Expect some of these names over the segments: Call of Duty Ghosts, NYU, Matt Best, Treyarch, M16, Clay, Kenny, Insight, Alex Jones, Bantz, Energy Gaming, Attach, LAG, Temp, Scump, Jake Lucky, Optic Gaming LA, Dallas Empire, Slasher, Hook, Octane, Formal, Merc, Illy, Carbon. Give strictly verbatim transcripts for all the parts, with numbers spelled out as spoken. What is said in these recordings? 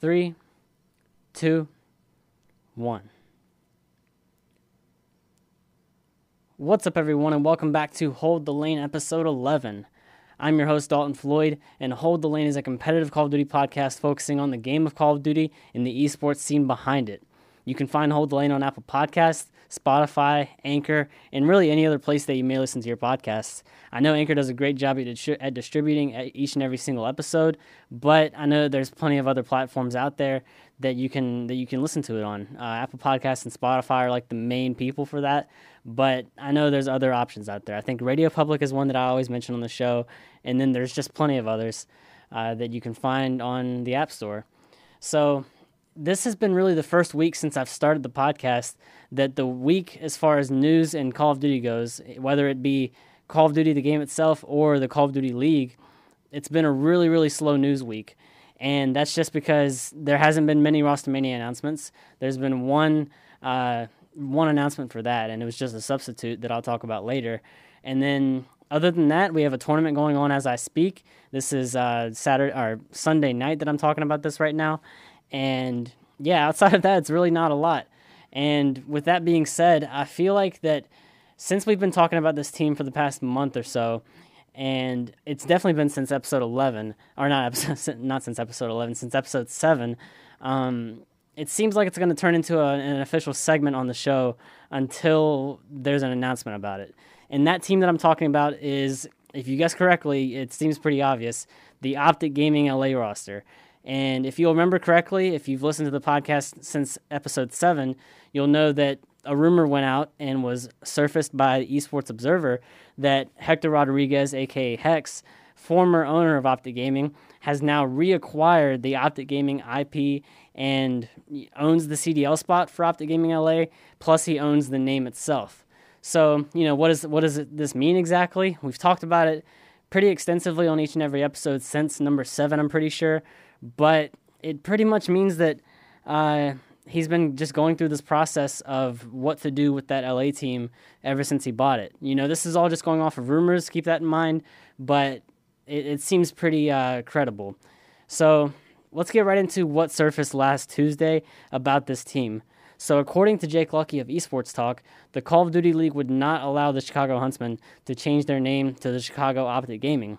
Three, two, one. What's up, everyone, and welcome back to Hold the Lane, episode eleven. I'm your host, Dalton Floyd, and Hold the Lane is a competitive Call of Duty podcast focusing on the game of Call of Duty and the esports scene behind it. You can find Hold the Lane on Apple Podcasts, Spotify, Anchor, and really any other place that you may listen to your podcasts. I know Anchor does a great job at distributing each and every single episode, but I know there's plenty of other platforms out there that you can that you can listen to it on. Uh, Apple Podcasts and Spotify are like the main people for that, but I know there's other options out there. I think Radio Public is one that I always mention on the show, and then there's just plenty of others uh, that you can find on the App Store. So this has been really the first week since I've started the podcast that the week as far as news and Call of Duty goes, whether it be Call of Duty the game itself or the Call of Duty League, it's been a really, really slow news week. And that's just because there hasn't been many Rostermania announcements. There's been one uh, one announcement for that, and it was just a substitute that I'll talk about later. And then other than that, we have a tournament going on as I speak. This is uh, Saturday or Sunday night that I'm talking about this right now. And yeah, outside of that, it's really not a lot. And with that being said, I feel like that since we've been talking about this team for the past month or so, and it's definitely been since episode eleven, or not episode, not since episode eleven, since episode seven, um, it seems like it's going to turn into a, an official segment on the show until there's an announcement about it. And that team that I'm talking about is, if you guess correctly, it seems pretty obvious, the Optic Gaming L A roster. And if you remember correctly, if you've listened to the podcast since episode seven, you'll know that a rumor went out and was surfaced by Esports Observer that Hector Rodriguez, a k a. Hex, former owner of Optic Gaming, has now reacquired the Optic Gaming I P and owns the C D L spot for Optic Gaming L A, plus he owns the name itself. So, you know, what, is, what does this mean exactly? We've talked about it pretty extensively on each and every episode since number seven, I'm pretty sure. But it pretty much means that uh, he's been just going through this process of what to do with that L A team ever since he bought it. You know, this is all just going off of rumors, keep that in mind, but it, it seems pretty uh, credible. So let's get right into what surfaced last Tuesday about this team. So according to Jake Lucky of Esports Talk, the Call of Duty League would not allow the Chicago Huntsmen to change their name to the Chicago Optic Gaming.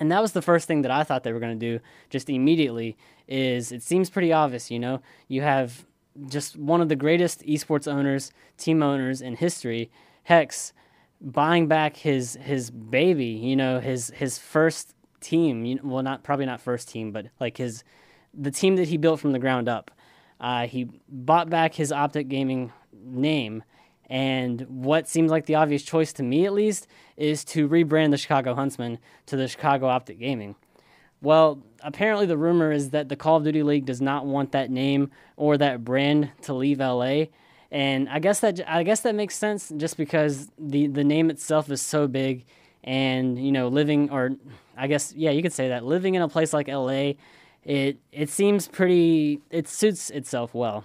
And that was the first thing that I thought they were going to do just immediately is it seems pretty obvious, you know. You have just one of the greatest esports owners, team owners in history, Hex, buying back his his baby, you know, his his first team. You know, well, not probably not first team, but like his the team that he built from the ground up. Uh, he bought back his Optic Gaming name. And what seems like the obvious choice to me, at least, is to rebrand the Chicago Huntsmen to the Chicago Optic Gaming. Well, apparently the rumor is that the Call of Duty League does not want that name or that brand to leave L A. And I guess that I guess that makes sense just because the, the name itself is so big and, you know, living or I guess, yeah, you could say that living in a place like L A, it, it seems pretty, it suits itself well.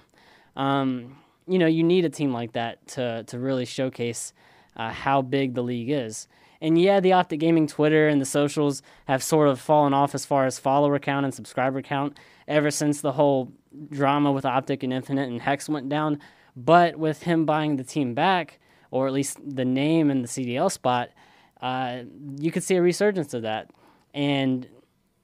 Um... You know, you need a team like that to to really showcase uh, how big the league is. And yeah, the Optic Gaming Twitter and the socials have sort of fallen off as far as follower count and subscriber count ever since the whole drama with Optic and Infinite and Hex went down. But with him buying the team back, or at least the name and the C D L spot, uh, you could see a resurgence of that. And,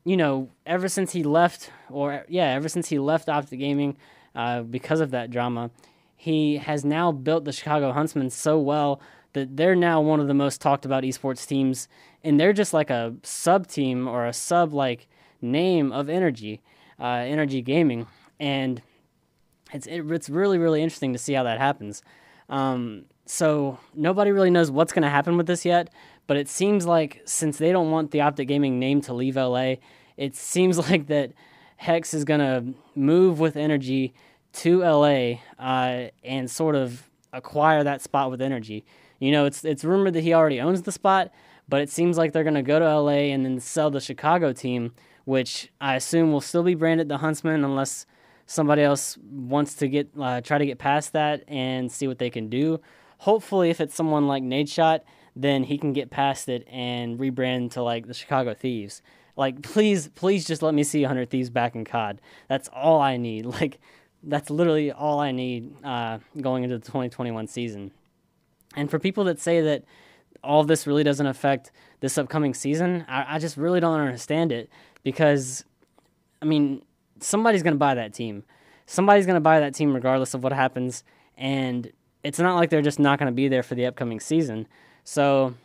you know, ever since he left, or yeah, ever since he left Optic Gaming uh, because of that drama, he has now built the Chicago Huntsmen so well that they're now one of the most talked about esports teams, and they're just like a sub-team or a sub-like name of Energy, uh, Energy Gaming, and it's it, it's really, really interesting to see how that happens. Um, so nobody really knows what's going to happen with this yet, but it seems like since they don't want the Optic Gaming name to leave L A, it seems like that Hex is going to move with Energy to L A uh, and sort of acquire that spot with Energy. You know, it's it's rumored that he already owns the spot, but it seems like they're going to go to L A and then sell the Chicago team, which I assume will still be branded the Huntsmen unless somebody else wants to get uh, try to get past that and see what they can do. Hopefully, if it's someone like Nadeshot, then he can get past it and rebrand to like the Chicago Thieves, Like, please, please just let me see one hundred Thieves back in C O D. That's all I need. Like, that's literally all I need uh, going into the twenty twenty-one season. And for people that say that all this really doesn't affect this upcoming season, I, I just really don't understand it, because, I mean, somebody's going to buy that team. Somebody's going to buy that team regardless of what happens, and it's not like they're just not going to be there for the upcoming season. So,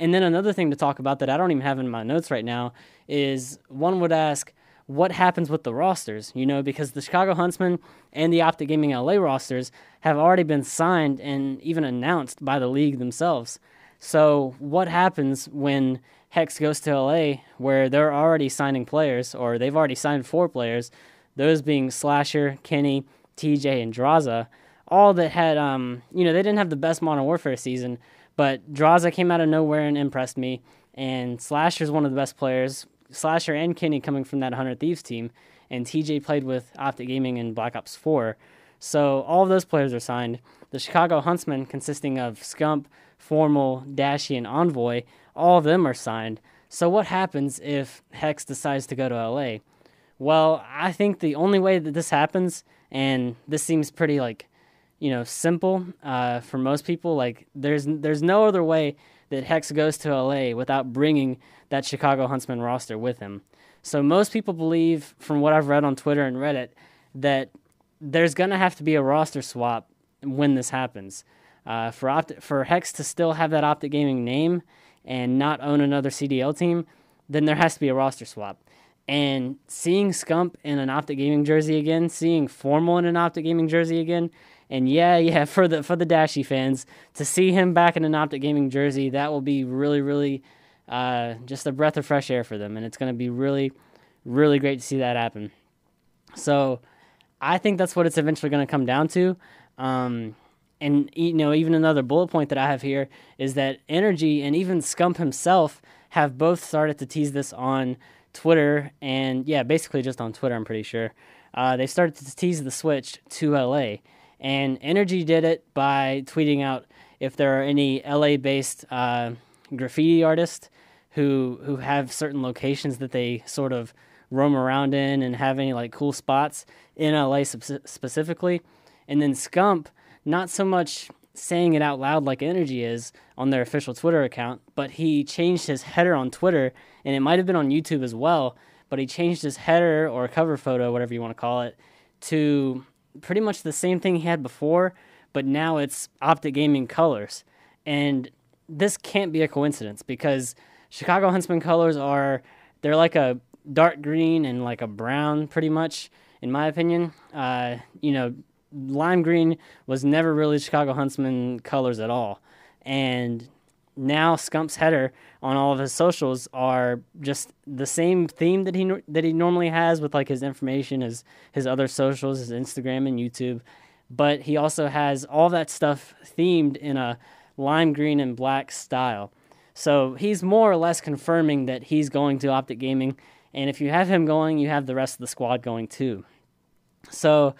and then another thing to talk about that I don't even have in my notes right now is one would ask, what happens with the rosters? You know, because the Chicago Huntsmen and the Optic Gaming L A rosters have already been signed and even announced by the league themselves. So what happens when Hex goes to L A, where they're already signing players, or they've already signed four players, those being Slasher, Kenny, T J, and Draza, all that had, um, you know, they didn't have the best Modern Warfare season, but Draza came out of nowhere and impressed me, and Slasher's one of the best players, Slasher and Kenny coming from that one hundred Thieves team, and T J played with Optic Gaming in Black Ops four. So all of those players are signed. The Chicago Huntsmen, consisting of Scump, Formal, Dashy, and Envoy, all of them are signed. So what happens if Hex decides to go to L A? Well, I think the only way that this happens, and this seems pretty, like, you know, simple uh, for most people, like, there's there's no other way that Hex goes to L A without bringing that Chicago Huntsman roster with him. So most people believe, from what I've read on Twitter and Reddit, that there's going to have to be a roster swap when this happens. Uh, for Opti- for Hex to still have that Optic Gaming name and not own another C D L team, then there has to be a roster swap. And seeing Scump in an Optic Gaming jersey again, seeing Formal in an Optic Gaming jersey again, and yeah, yeah, for the for the Dashy fans, to see him back in an Optic Gaming jersey, that will be really, really uh, just a breath of fresh air for them. And it's going to be really, really great to see that happen. So I think that's what it's eventually going to come down to. Um, and, you know, even another bullet point that I have here is that Energy and even Scump himself have both started to tease this on Twitter, and, yeah, basically just on Twitter, I'm pretty sure. Uh, they started to tease the switch to L A, and Energy did it by tweeting out if there are any L A-based uh, graffiti artists who who have certain locations that they sort of roam around in and have any, like, cool spots in L A specifically. And then Scump, not so much saying it out loud like Energy is on their official Twitter account, but he changed his header on Twitter, and it might have been on YouTube as well, but he changed his header or cover photo, whatever you want to call it, to pretty much the same thing he had before, but now it's Optic Gaming colors. And this can't be a coincidence, because Chicago Huntsman colors are, they're like a dark green and like a brown, pretty much, in my opinion. Uh, you know, lime green was never really Chicago Huntsman colors at all. And now Scump's header on all of his socials are just the same theme that he that he normally has with, like, his information, his, his other socials, his Instagram and YouTube. But he also has all that stuff themed in a lime green and black style. So he's more or less confirming that he's going to Optic Gaming. And if you have him going, you have the rest of the squad going too. So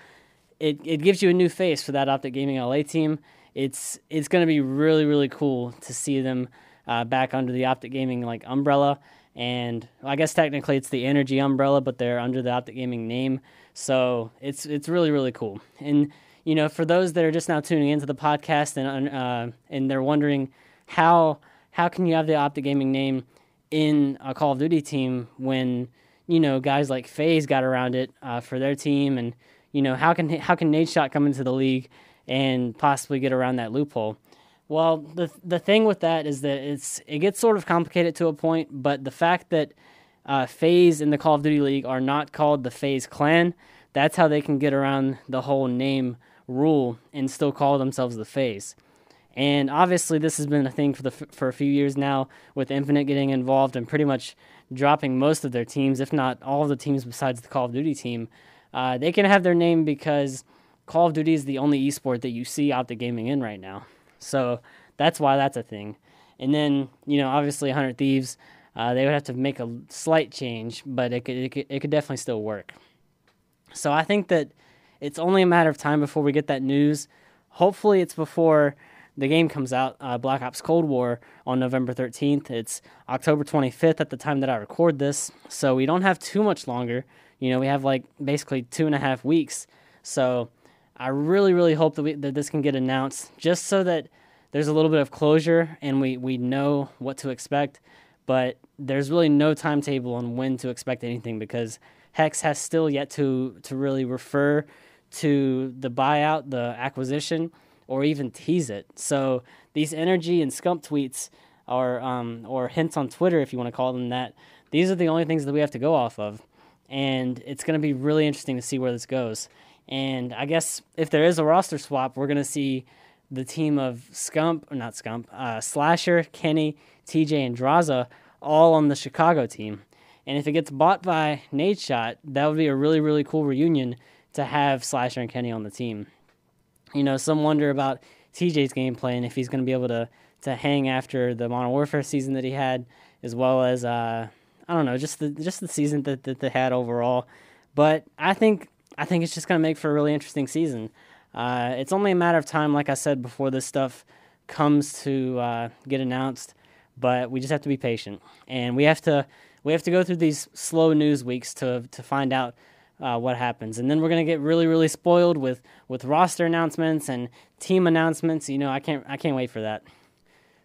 it it gives you a new face for that Optic Gaming L A team. It's it's going to be really, really cool to see them uh, back under the Optic Gaming, like, umbrella. And I guess technically it's the Energy umbrella, but they're under the Optic Gaming name. So it's it's really, really cool. And, you know, for those that are just now tuning into the podcast and uh, and they're wondering how how can you have the Optic Gaming name in a Call of Duty team when, you know, guys like FaZe got around it uh, for their team, and, you know, how can how can Nadeshot come into the league and possibly get around that loophole? Well, the the thing with that is that it's it gets sort of complicated to a point, but the fact that uh, FaZe in the Call of Duty League are not called the FaZe Clan, that's how they can get around the whole name rule and still call themselves the FaZe. And obviously, this has been a thing for the for a few years now, with Infinite getting involved and pretty much dropping most of their teams, if not all of the teams besides the Call of Duty team. Uh, they can have their name because Call of Duty is the only esport that you see Optic Gaming in right now. So that's why that's a thing. And then, you know, obviously one hundred Thieves, uh, they would have to make a slight change, but it could, it could it could definitely still work. So I think that it's only a matter of time before we get that news. Hopefully it's before the game comes out, uh, Black Ops Cold War, on November thirteenth. It's October twenty-fifth at the time that I record this, so we don't have too much longer. You know, we have like basically two and a half weeks. So I really, really hope that, we, that this can get announced, just so that there's a little bit of closure and we, we know what to expect. But there's really no timetable on when to expect anything, because Hex has still yet to, to really refer to the buyout, the acquisition, or even tease it. So these Energy and Scump tweets, are, um, or hints on Twitter, if you want to call them that, these are the only things that we have to go off of. And it's going to be really interesting to see where this goes. And I guess if there is a roster swap, we're going to see the team of Scump, or not Scump, uh, Slasher, Kenny, T J, and Draza all on the Chicago team. And if it gets bought by Nadeshot, that would be a really, really cool reunion to have Slasher and Kenny on the team. You know, some wonder about T J's gameplay and if he's going to be able to, to hang after the Modern Warfare season that he had, as well as, uh, I don't know, just the just the season that, that they had overall. But I think I think it's just going to make for a really interesting season. Uh, it's only a matter of time, like I said, before this stuff comes to uh, get announced. But we just have to be patient, and we have to we have to go through these slow news weeks to to find out uh, what happens. And then we're gonna get really really spoiled with, with roster announcements and team announcements. You know, I can't I can't wait for that.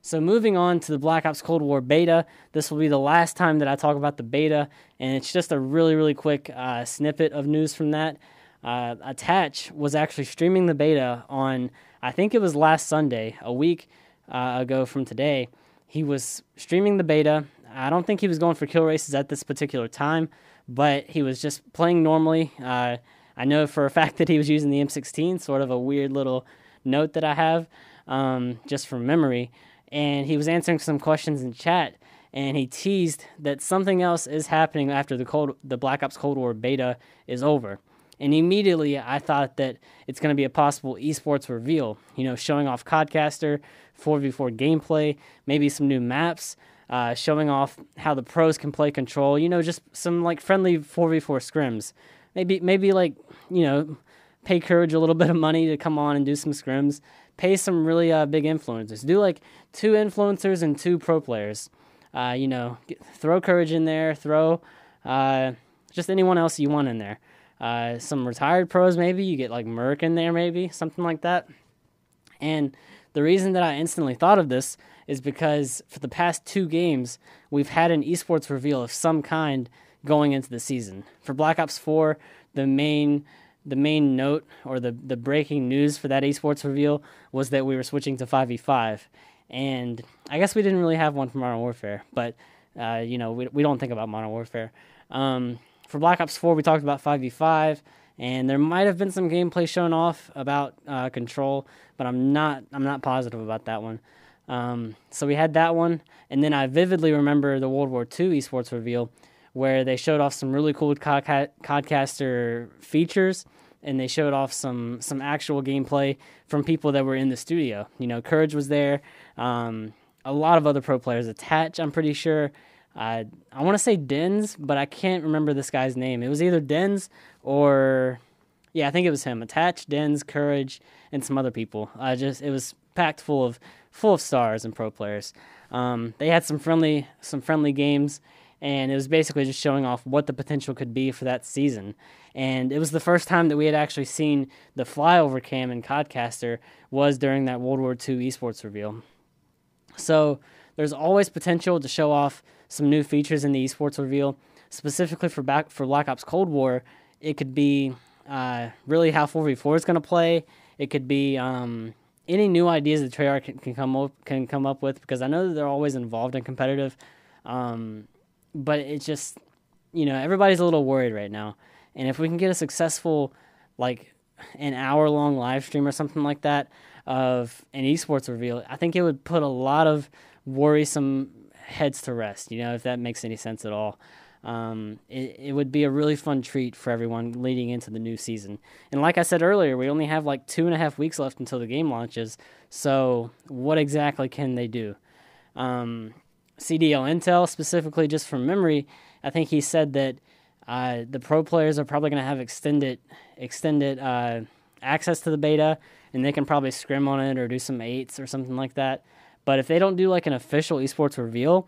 So moving on to the Black Ops Cold War beta, this will be the last time that I talk about the beta, and it's just a really really quick uh, snippet of news from that. Uh, Attach was actually streaming the beta on, I think it was last Sunday, a week uh, ago from today. He was streaming the beta. I don't think he was going for kill races at this particular time, but he was just playing normally. Uh, I know for a fact that he was using the M sixteen, sort of a weird little note that I have, um, just from memory. And he was answering some questions in chat, and he teased that something else is happening after the cold, the Black Ops Cold War beta is over. And immediately I thought that it's going to be a possible esports reveal, you know, showing off Codcaster, four v four gameplay, maybe some new maps, uh, showing off how the pros can play Control, you know, just some like friendly four v four scrims. Maybe, maybe like, you know, pay Courage a little bit of money to come on and do some scrims, pay some really uh, big influencers, do like two influencers and two pro players, uh, you know, throw Courage in there, throw uh, just anyone else you want in there. Uh, some retired pros, maybe. You get like Merc in there, maybe, something like that. And the reason that I instantly thought of this is because for the past two games, we've had an esports reveal of some kind going into the season. For Black Ops four, the main the main note or the, the breaking news for that esports reveal was that we were switching to five v five. And I guess we didn't really have one for Modern Warfare, but uh, you know, we, we don't think about Modern Warfare. Um, For Black Ops four, we talked about five v five, and there might have been some gameplay shown off about uh, Control, but I'm not I'm not positive about that one. Um, so we had that one, and then I vividly remember the World War Two esports reveal, where they showed off some really cool Cod- Codcaster features, and they showed off some some actual gameplay from people that were in the studio. You know, Courage was there, um, a lot of other pro players, Attach, I'm pretty sure. Uh, I want to say Denz, but I can't remember this guy's name. It was either Denz or, yeah, I think it was him. Attach, Denz, Courage, and some other people. Uh, just it was packed full of full of stars and pro players. Um, they had some friendly some friendly games, and it was basically just showing off what the potential could be for that season. And it was the first time that we had actually seen the flyover cam in Codcaster was during that World War Two esports reveal. So there's always potential to show off some new features in the esports reveal. Specifically for back for Black Ops Cold War, it could be uh, really how four v four is going to play. It could be um, any new ideas that Treyarch can, can come up can come up with, because I know that they're always involved in competitive. Um, but it's just, you know, everybody's a little worried right now. And if we can get a successful, like, an hour-long live stream or something like that of an esports reveal, I think it would put a lot of worrisome heads to rest, you know, if that makes any sense at all. Um, it, it would be a really fun treat for everyone leading into the new season. And like I said earlier, we only have like two and a half weeks left until the game launches, so what exactly can they do? Um, C D L Intel, specifically, just from memory, I think he said that uh, the pro players are probably going to have extended, extended uh, access to the beta, and they can probably scrim on it or do some eights or something like that. But if they don't do like an official esports reveal,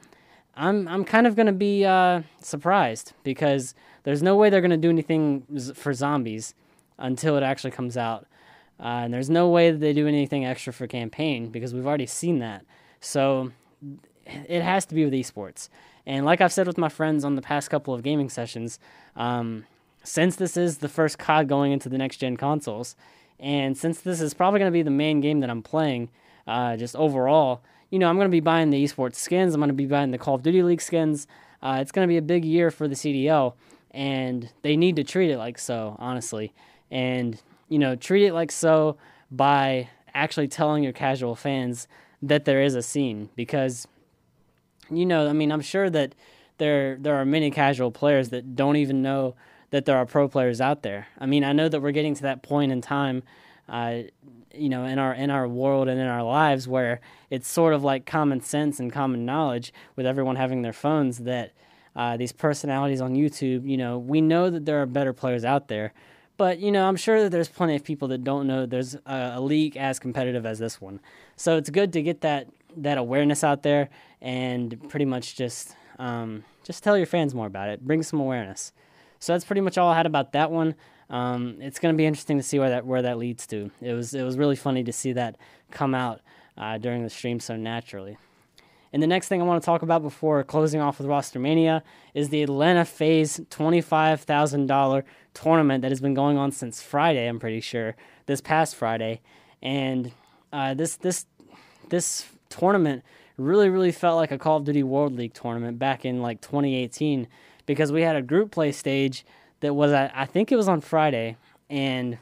I'm I'm kind of going to be uh, surprised, because there's no way they're going to do anything z- for zombies until it actually comes out. Uh, and there's no way that they do anything extra for campaign, because we've already seen that. So it has to be with esports. And like I've said with my friends on the past couple of gaming sessions, um, since this is the first C O D going into the next-gen consoles, and since this is probably going to be the main game that I'm playing, uh, just overall, you know, I'm going to be buying the esports skins. I'm going to be buying the Call of Duty League skins. Uh, it's going to be a big year for the C D L, and they need to treat it like so, honestly. And, you know, treat it like so by actually telling your casual fans that there is a scene, because, you know, I mean, I'm sure that there there are many casual players that don't even know that there are pro players out there. I mean, I know that we're getting to that point in time, uh, you know, in our in our world and in our lives, where it's sort of like common sense and common knowledge with everyone having their phones that uh, these personalities on YouTube, you know, we know that there are better players out there. But, you know, I'm sure that there's plenty of people that don't know there's a, a league as competitive as this one. So it's good to get that that awareness out there, and pretty much just um, just tell your fans more about it. Bring some awareness. So that's pretty much all I had about that one. Um, it's going to be interesting to see where that where that leads to. It was it was really funny to see that come out uh, during the stream so naturally. And the next thing I want to talk about before closing off with Rostermania is the Atlanta FaZe twenty-five thousand dollars tournament that has been going on since Friday, I'm pretty sure, this past Friday. And uh, this this this tournament really, really felt like a Call of Duty World League tournament back in like twenty eighteen, because we had a group play stage that was, I, I think it was on Friday, and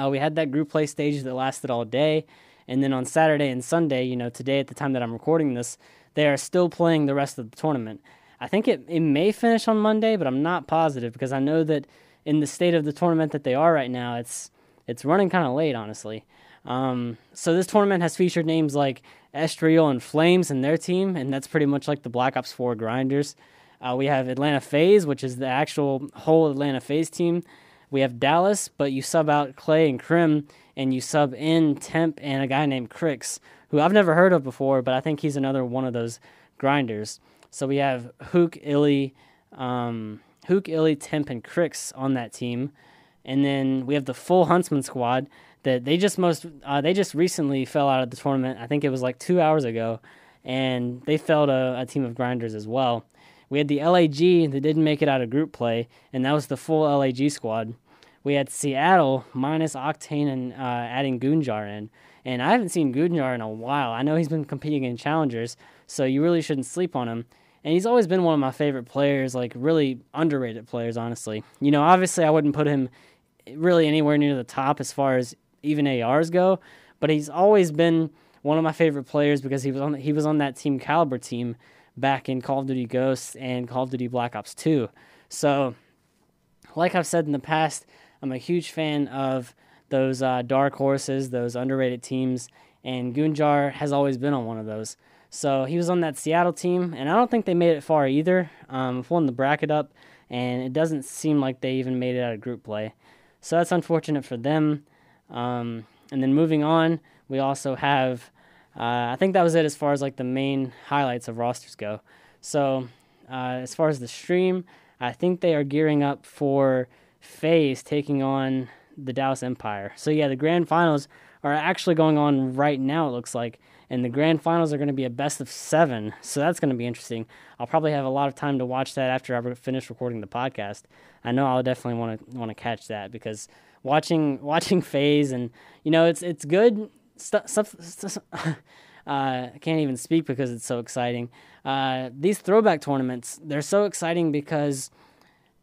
uh, we had that group play stage that lasted all day. And then on Saturday and Sunday, you know, today at the time that I'm recording this, they are still playing the rest of the tournament. I think it, it may finish on Monday, but I'm not positive, because I know that in the state of the tournament that they are right now, it's it's running kind of late, honestly. Um, so this tournament has featured names like Estriel and Flames and their team, and that's pretty much like the Black Ops four Grinders. Uh, we have Atlanta FaZe, which is the actual whole Atlanta FaZe team. We have Dallas, but you sub out Clay and Krim, and you sub in Temp and a guy named Crix, who I've never heard of before, but I think he's another one of those grinders. So we have Hook, Illy, um, Hook, Illy, Temp, and Crix on that team. And then we have the full Huntsman squad that they just most uh, they just recently fell out of the tournament. I think it was like two hours ago, and they fell to a team of grinders as well. We had the L A G that didn't make it out of group play, and that was the full L A G squad. We had Seattle minus Octane and uh, adding Gunjar in. And I haven't seen Gunjar in a while. I know he's been competing in Challengers, so you really shouldn't sleep on him. And he's always been one of my favorite players, like really underrated players, honestly. You know, obviously I wouldn't put him really anywhere near the top as far as even A Rs go, but he's always been one of my favorite players because he was on he was on that Team Caliber team back in Call of Duty Ghosts and Call of Duty Black Ops two. So, like I've said in the past, I'm a huge fan of those uh, dark horses, those underrated teams, and Gunjar has always been on one of those. So he was on that Seattle team, and I don't think they made it far either. Um, I'm pulling the bracket up, and it doesn't seem like they even made it out of group play. So that's unfortunate for them. Um, and then moving on, we also have, uh, I think that was it as far as like the main highlights of rosters go. So uh, as far as the stream, I think they are gearing up for FaZe taking on the Dallas Empire. So yeah, the grand finals are actually going on right now, it looks like, and the grand finals are going to be a best of seven, so that's going to be interesting. I'll probably have a lot of time to watch that after I finish recording the podcast. I know I'll definitely want to want to catch that, because watching watching FaZe, and you know, it's it's good stuff. Stu- stu- Uh, I can't even speak because it's so exciting. Uh, these throwback tournaments, they're so exciting because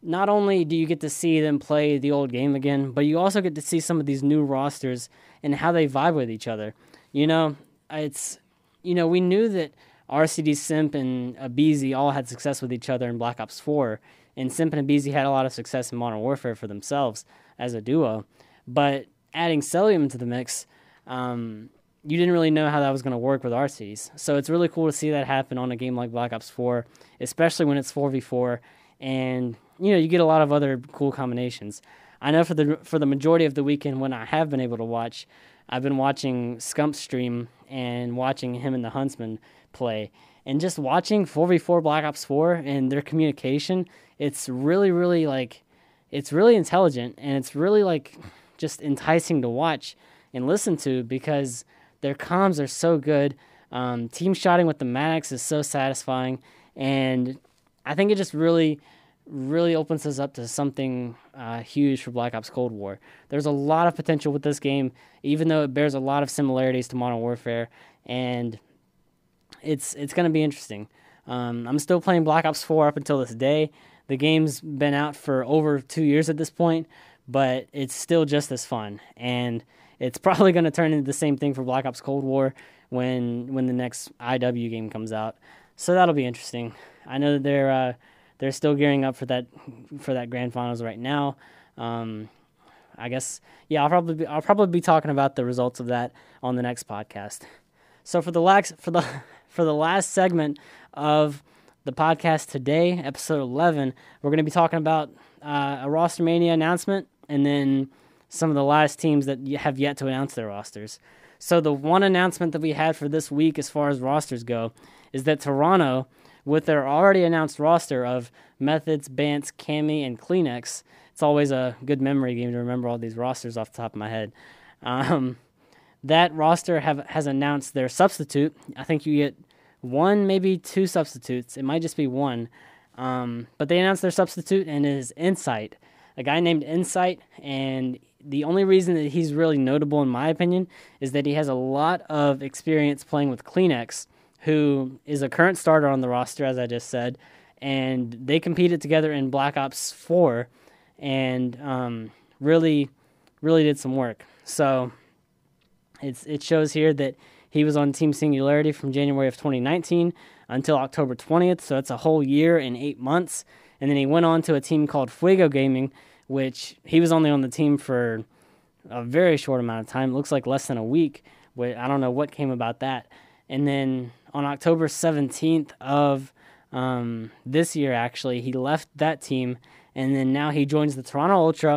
not only do you get to see them play the old game again, but you also get to see some of these new rosters and how they vibe with each other. You know, it's, you know, we knew that R C D, Simp, and Abizi all had success with each other in Black Ops four, and Simp and Abizi had a lot of success in Modern Warfare for themselves as a duo. But adding Celium to the mix, um, you didn't really know how that was going to work with R Cs. So it's really cool to see that happen on a game like Black Ops four, especially when it's four v four, and you know, you get a lot of other cool combinations. I know for the for the majority of the weekend when I have been able to watch, I've been watching Scump stream and watching him and the Huntsman play. And just watching four v four Black Ops four and their communication, it's really, really, like, it's really intelligent. And it's really, like, just enticing to watch and listen to because their comms are so good. Um, team shotting with the Maddox is so satisfying. And I think it just really, really opens us up to something uh, huge for Black Ops Cold War. There's a lot of potential with this game, even though it bears a lot of similarities to Modern Warfare. And It's it's going to be interesting. Um, I'm still playing Black Ops four up until this day. The game's been out for over two years at this point, but it's still just as fun. And it's probably going to turn into the same thing for Black Ops Cold War when when the next I W game comes out. So that'll be interesting. I know that they're uh, they're still gearing up for that for that grand finals right now. Um, I guess yeah, I'll probably be, I'll probably be talking about the results of that on the next podcast. So for the last for the for the last segment of the podcast today, episode eleven, we're going to be talking about uh, a roster mania announcement and then some of the last teams that have yet to announce their rosters. So the one announcement that we had for this week, as far as rosters go, is that Toronto, with their already announced roster of Methods, Bantz, Cammy, and Kleenex, it's always a good memory game to remember all these rosters off the top of my head. Um, That roster have has announced their substitute. I think you get one, maybe two substitutes. It might just be one. Um, but they announced their substitute, and it is Insight, a guy named Insight. And the only reason that he's really notable, in my opinion, is that he has a lot of experience playing with Kleenex, who is a current starter on the roster, as I just said. And they competed together in Black Ops four and um, really, really did some work. So It's, it shows here that he was on Team Singularity from January of twenty nineteen until October twentieth, so that's a whole year and eight months. And then he went on to a team called Fuego Gaming, which he was only on the team for a very short amount of time. It looks like less than a week. I don't know what came about that. And then on October seventeenth of um, this year, actually, he left that team, and then now he joins the Toronto Ultra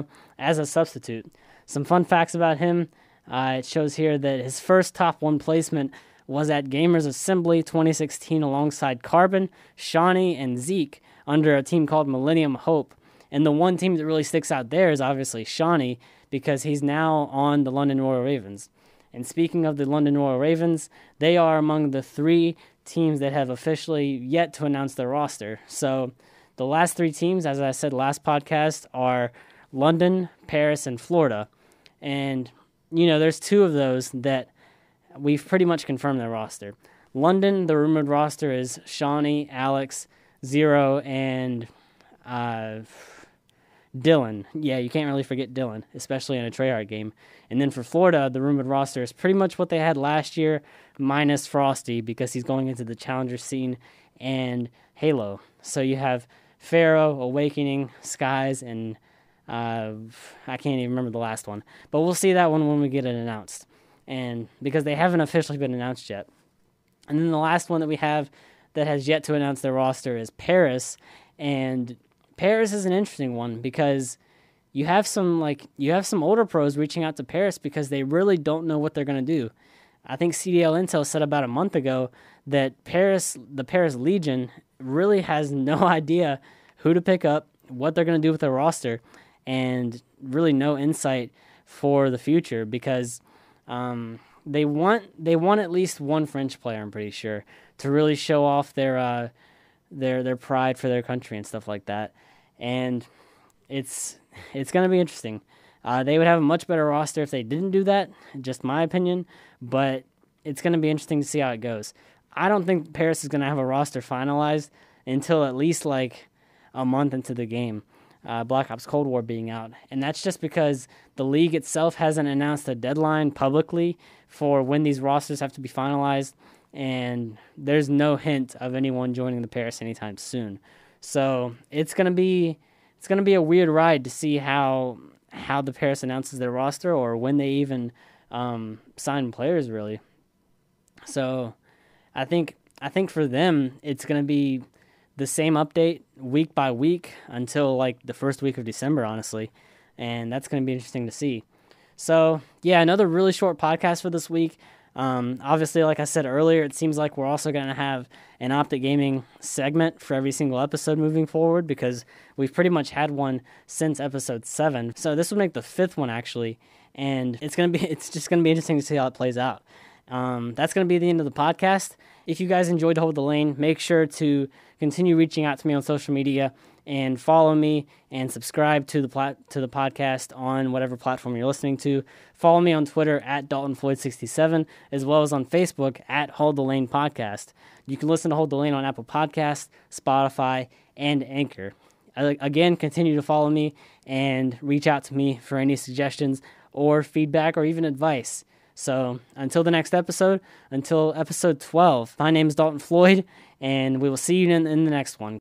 as a substitute. Some fun facts about him. Uh, it shows here that his first top one placement was at Gamers Assembly twenty sixteen alongside Carbon, Shawnee, and Zeke under a team called Millennium Hope. And the one team that really sticks out there is obviously Shawnee because he's now on the London Royal Ravens. And speaking of the London Royal Ravens, they are among the three teams that have officially yet to announce their roster. So the last three teams, as I said last podcast, are London, Paris, and Florida. And you know, there's two of those that we've pretty much confirmed their roster. London, the rumored roster is Shawnee, Alex, Zero, and uh, Dylan. Yeah, you can't really forget Dylan, especially in a Treyarch game. And then for Florida, the rumored roster is pretty much what they had last year, minus Frosty, because he's going into the Challenger scene, and Halo. So you have Pharaoh, Awakening, Skies, and Uh, I can't even remember the last one, but we'll see that one when we get it announced, and because they haven't officially been announced yet. And then the last one that we have that has yet to announce their roster is Paris, and Paris is an interesting one because you have some like you have some older pros reaching out to Paris because they really don't know what they're going to do. I think C D L Intel said about a month ago that Paris, the Paris Legion, really has no idea who to pick up, what they're going to do with their roster, and really no insight for the future because um, they want they want at least one French player, I'm pretty sure, to really show off their uh, their their pride for their country and stuff like that. And it's it's going to be interesting. Uh, they would have a much better roster if they didn't do that, just my opinion, but it's going to be interesting to see how it goes. I don't think Paris is going to have a roster finalized until at least like a month into the game. Uh, Black Ops Cold War being out. And that's just because the league itself hasn't announced a deadline publicly for when these rosters have to be finalized, and there's no hint of anyone joining the Paris anytime soon. So it's gonna be it's gonna be a weird ride to see how how the Paris announces their roster or when they even um, sign players really. So I think I think for them it's gonna be the same update week by week until like the first week of December, honestly. and that's going to be interesting to see. So, yeah, another really short podcast for this week. Um, obviously, like I said earlier, it seems like we're also going to have an Optic Gaming segment for every single episode moving forward, because we've pretty much had one since episode seven. So this would make the fifth one, actually, and it's going to be it's just going to be interesting to see how it plays out. Um, that's going to be the end of the podcast. If you guys enjoyed Hold the Lane, make sure to continue reaching out to me on social media and follow me and subscribe to the plat- to the podcast on whatever platform you're listening to. Follow me on Twitter at Dalton Floyd sixty-seven, as well as on Facebook at Hold the Lane Podcast. You can listen to Hold the Lane on Apple Podcasts, Spotify, and Anchor. Again, continue to follow me and reach out to me for any suggestions or feedback or even advice. So until the next episode, until episode twelve, my name is Dalton Floyd, and we will see you in, in the next one.